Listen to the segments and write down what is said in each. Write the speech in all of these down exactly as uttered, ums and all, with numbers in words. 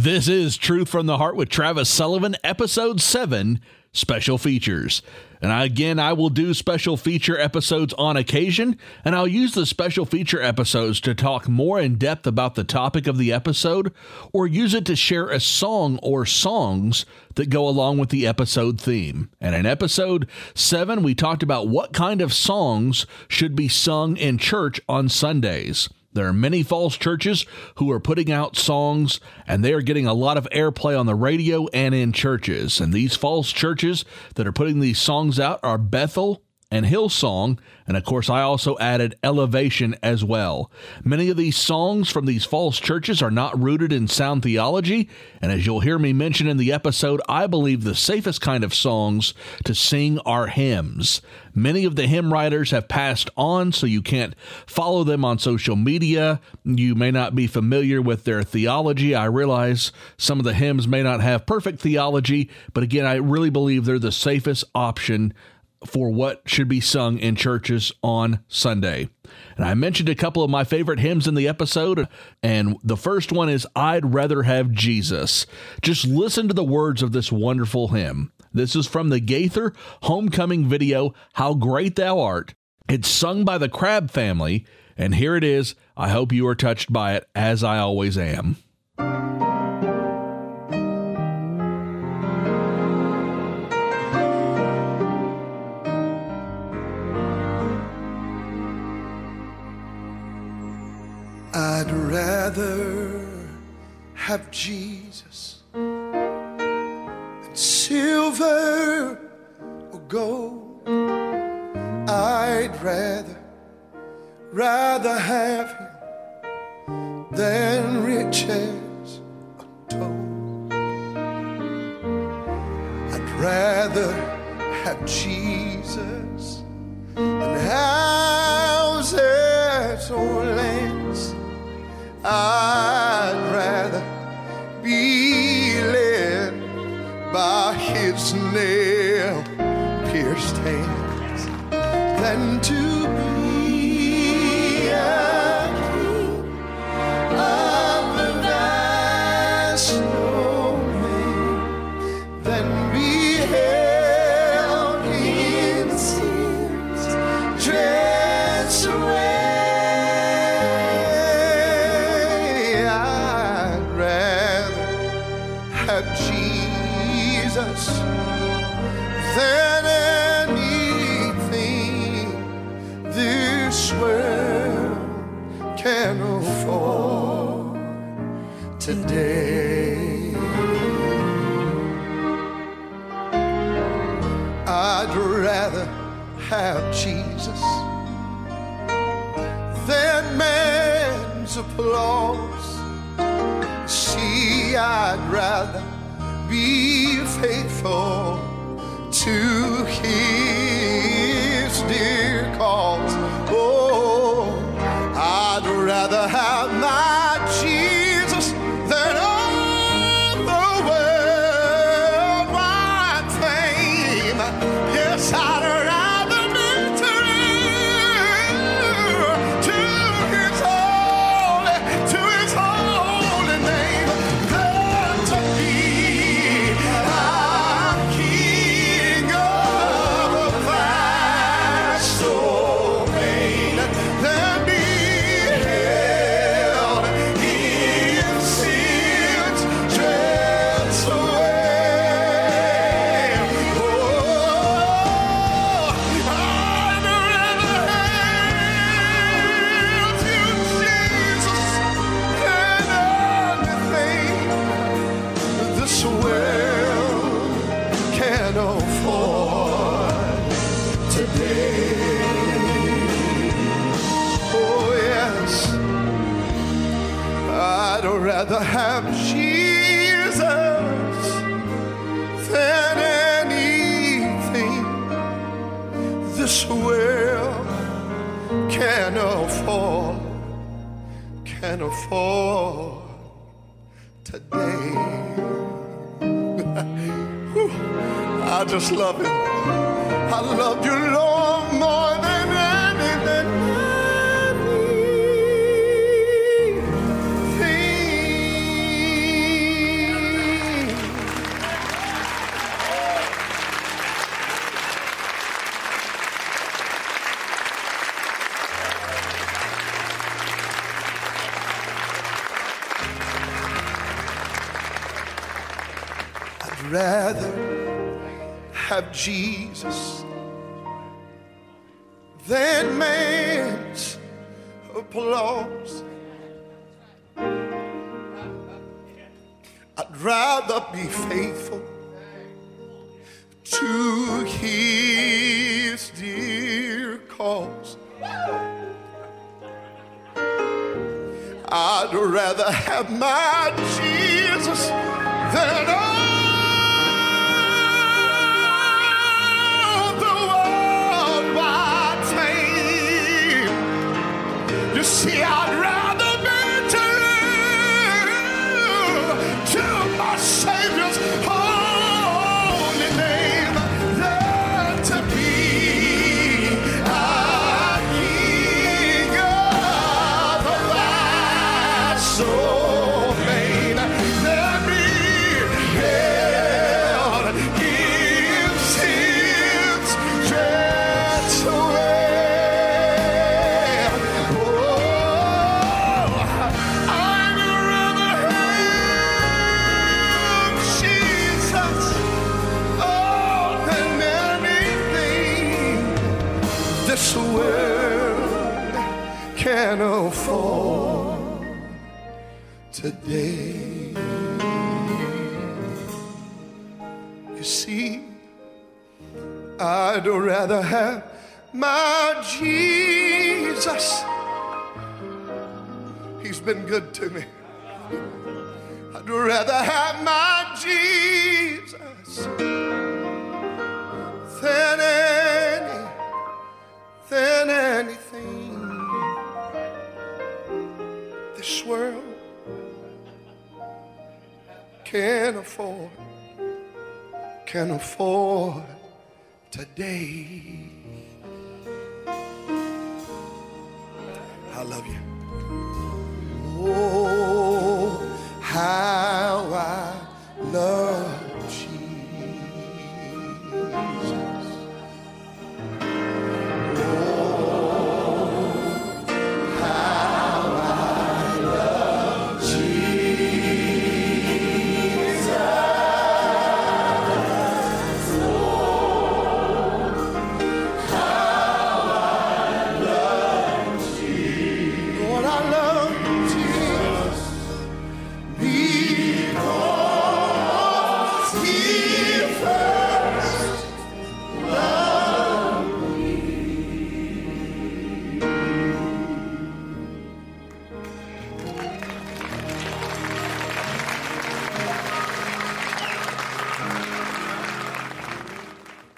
This is Truth from the Heart with Travis Sullivan, Episode seven, Special Features. And again, I will do special feature episodes on occasion, and I'll use the special feature episodes to talk more in depth about the topic of the episode, or use it to share a song or songs that go along with the episode theme. And in episode seven, we talked about what kind of songs should be sung in church on Sundays. There are many false churches who are putting out songs, and they are getting a lot of airplay on the radio and in churches. And these false churches that are putting these songs out are Bethel and Hillsong, and of course I also added Elevation as well. Many of these songs from these false churches are not rooted in sound theology, and as you'll hear me mention in the episode, I believe the safest kind of songs to sing are hymns. Many of the hymn writers have passed on, so you can't follow them on social media. You may not be familiar with their theology. I realize some of the hymns may not have perfect theology, but again, I really believe they're the safest option for what should be sung in churches on Sunday. And I mentioned a couple of my favorite hymns in the episode, and the first one is I'd Rather Have Jesus. Just listen to the words of this wonderful hymn. This is from the Gaither Homecoming video, How Great Thou Art. It's sung by the Crabb Family, and here it is. I hope you are touched by it, as I always am. I'd rather have Jesus than silver or gold. I'd rather, rather have him than riches untold. I'd rather have Jesus than houses or lands. I'd rather be led by his nail-pierced hands than to be a king of the vast domain, than be held in sins dress away. Than anything this world can afford today. I'd rather have Jesus than man's applause. See, I'd rather be faithful to his dear cause. Oh, I'd rather have my Jesus than all the world-wide fame. Yes, I'd rather be true to his holy, to his holy name than to be. I'd rather have Jesus than anything this world can afford, can afford today. I just love it. I love you, Lord, more than anything. I'd rather have Jesus than man's applause. I'd rather be faithful to his dear cause. I'd rather have my Jesus than all the world wide fame. You see, I'd rather be true to my Savior's holy name than to be a king of my soul. Can afford today. You see, I'd rather have my Jesus. He's been good to me. I'd rather have my Jesus than any, than anything this world can afford, can afford today. I love you. Oh, how I love Jesus. Oh, how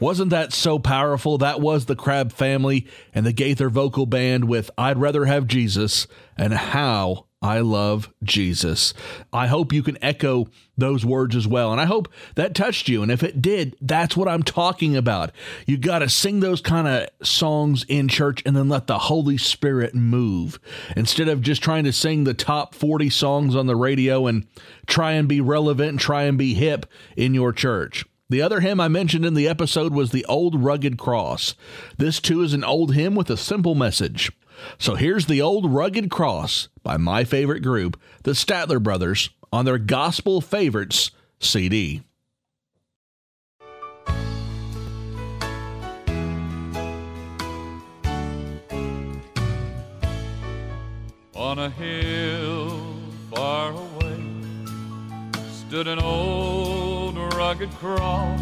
wasn't that so powerful? That was the Crabb Family and the Gaither Vocal Band with I'd Rather Have Jesus and How I Love Jesus. I hope you can echo those words as well. And I hope that touched you. And if it did, that's what I'm talking about. You got to sing those kind of songs in church and then let the Holy Spirit move. Instead of just trying to sing the top forty songs on the radio and try and be relevant and try and be hip in your church. The other hymn I mentioned in the episode was The Old Rugged Cross. This too is an old hymn with a simple message. So here's The Old Rugged Cross by my favorite group, the Statler Brothers, on their Gospel Favorites C D. On a hill far away stood an old rugged cross,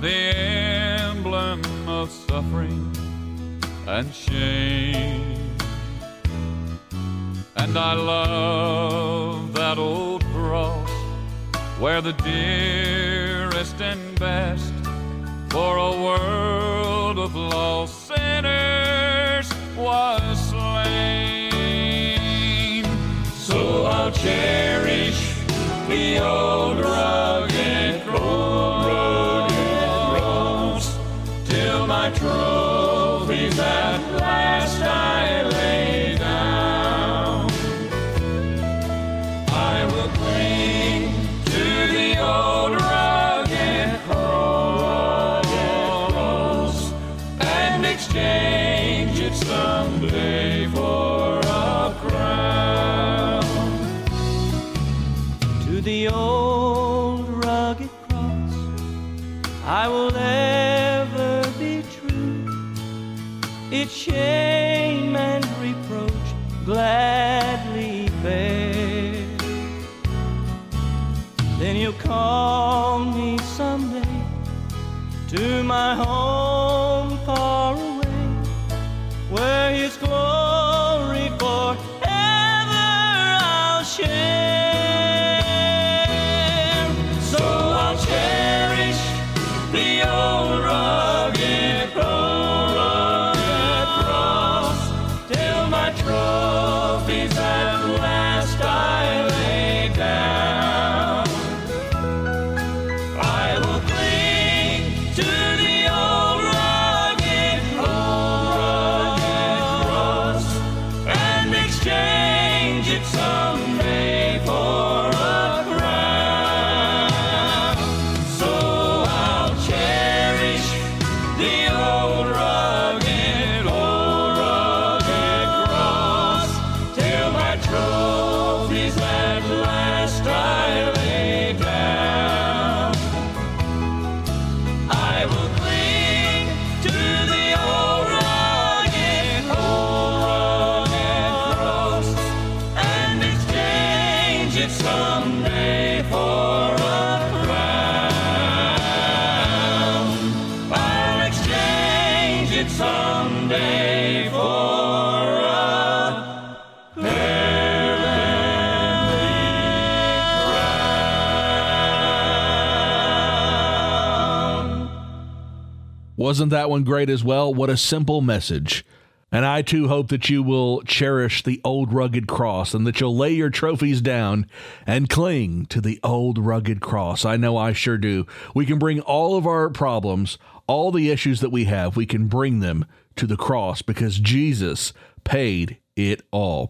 the emblem of suffering and shame. And I love that old cross where the dearest and best for a world of lost sinners was slain. So I'll cherish the old rugged cross, till my trophies at last I lay down. I will cling to the old rugged cross and exchange it someday for a crown. The old road. rugged cross, I will ever be true. Its shame and reproach gladly bear. Then you'll call me someday to my home far away, where His glory forever I'll share. Wasn't that one great as well? What a simple message. And I too hope that you will cherish the old rugged cross and that you'll lay your trophies down and cling to the old rugged cross. I know I sure do. We can bring all of our problems, all the issues that we have, we can bring them to the cross because Jesus paid it all.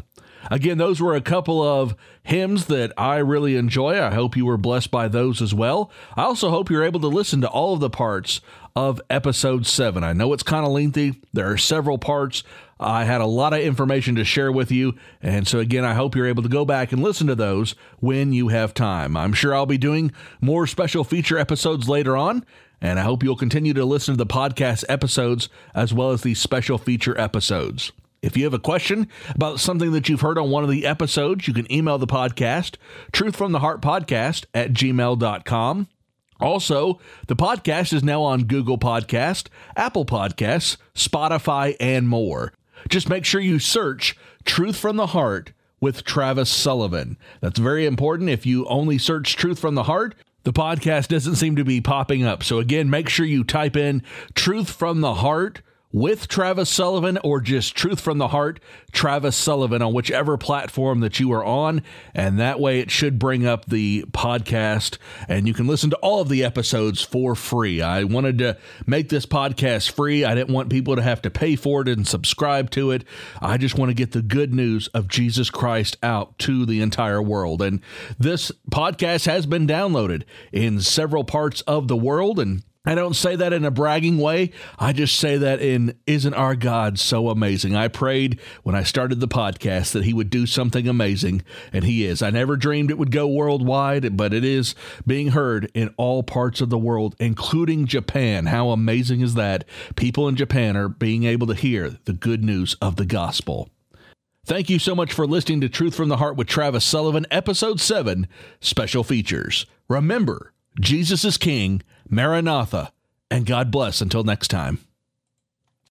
Again, those were a couple of hymns that I really enjoy. I hope you were blessed by those as well. I also hope you're able to listen to all of the parts of episode seven. I know it's kind of lengthy. There are several parts. I had a lot of information to share with you. And so again, I hope you're able to go back and listen to those when you have time. I'm sure I'll be doing more special feature episodes later on. And I hope you'll continue to listen to the podcast episodes as well as these special feature episodes. If you have a question about something that you've heard on one of the episodes, you can email the podcast, truthfromtheheartpodcast at gmail dot com. Also, the podcast is now on Google Podcast, Apple Podcasts, Spotify, and more. Just make sure you search Truth From the Heart with Travis Sullivan. That's very important. If you only search Truth From the Heart, the podcast doesn't seem to be popping up. So again, make sure you type in Truth From the Heart with Travis Sullivan, or just Truth From the Heart, Travis Sullivan, on whichever platform that you are on. And that way it should bring up the podcast and you can listen to all of the episodes for free. I wanted to make this podcast free. I didn't want people to have to pay for it and subscribe to it. I just want to get the good news of Jesus Christ out to the entire world. And this podcast has been downloaded in several parts of the world, and I don't say that in a bragging way. I just say that in, isn't our God so amazing? I prayed when I started the podcast that he would do something amazing, and he is. I never dreamed it would go worldwide, but it is being heard in all parts of the world, including Japan. How amazing is that? People in Japan are being able to hear the good news of the gospel. Thank you so much for listening to Truth From the Heart with Travis Sullivan, Episode seven, Special Features. Remember, Jesus is King. Maranatha, and God bless until next time.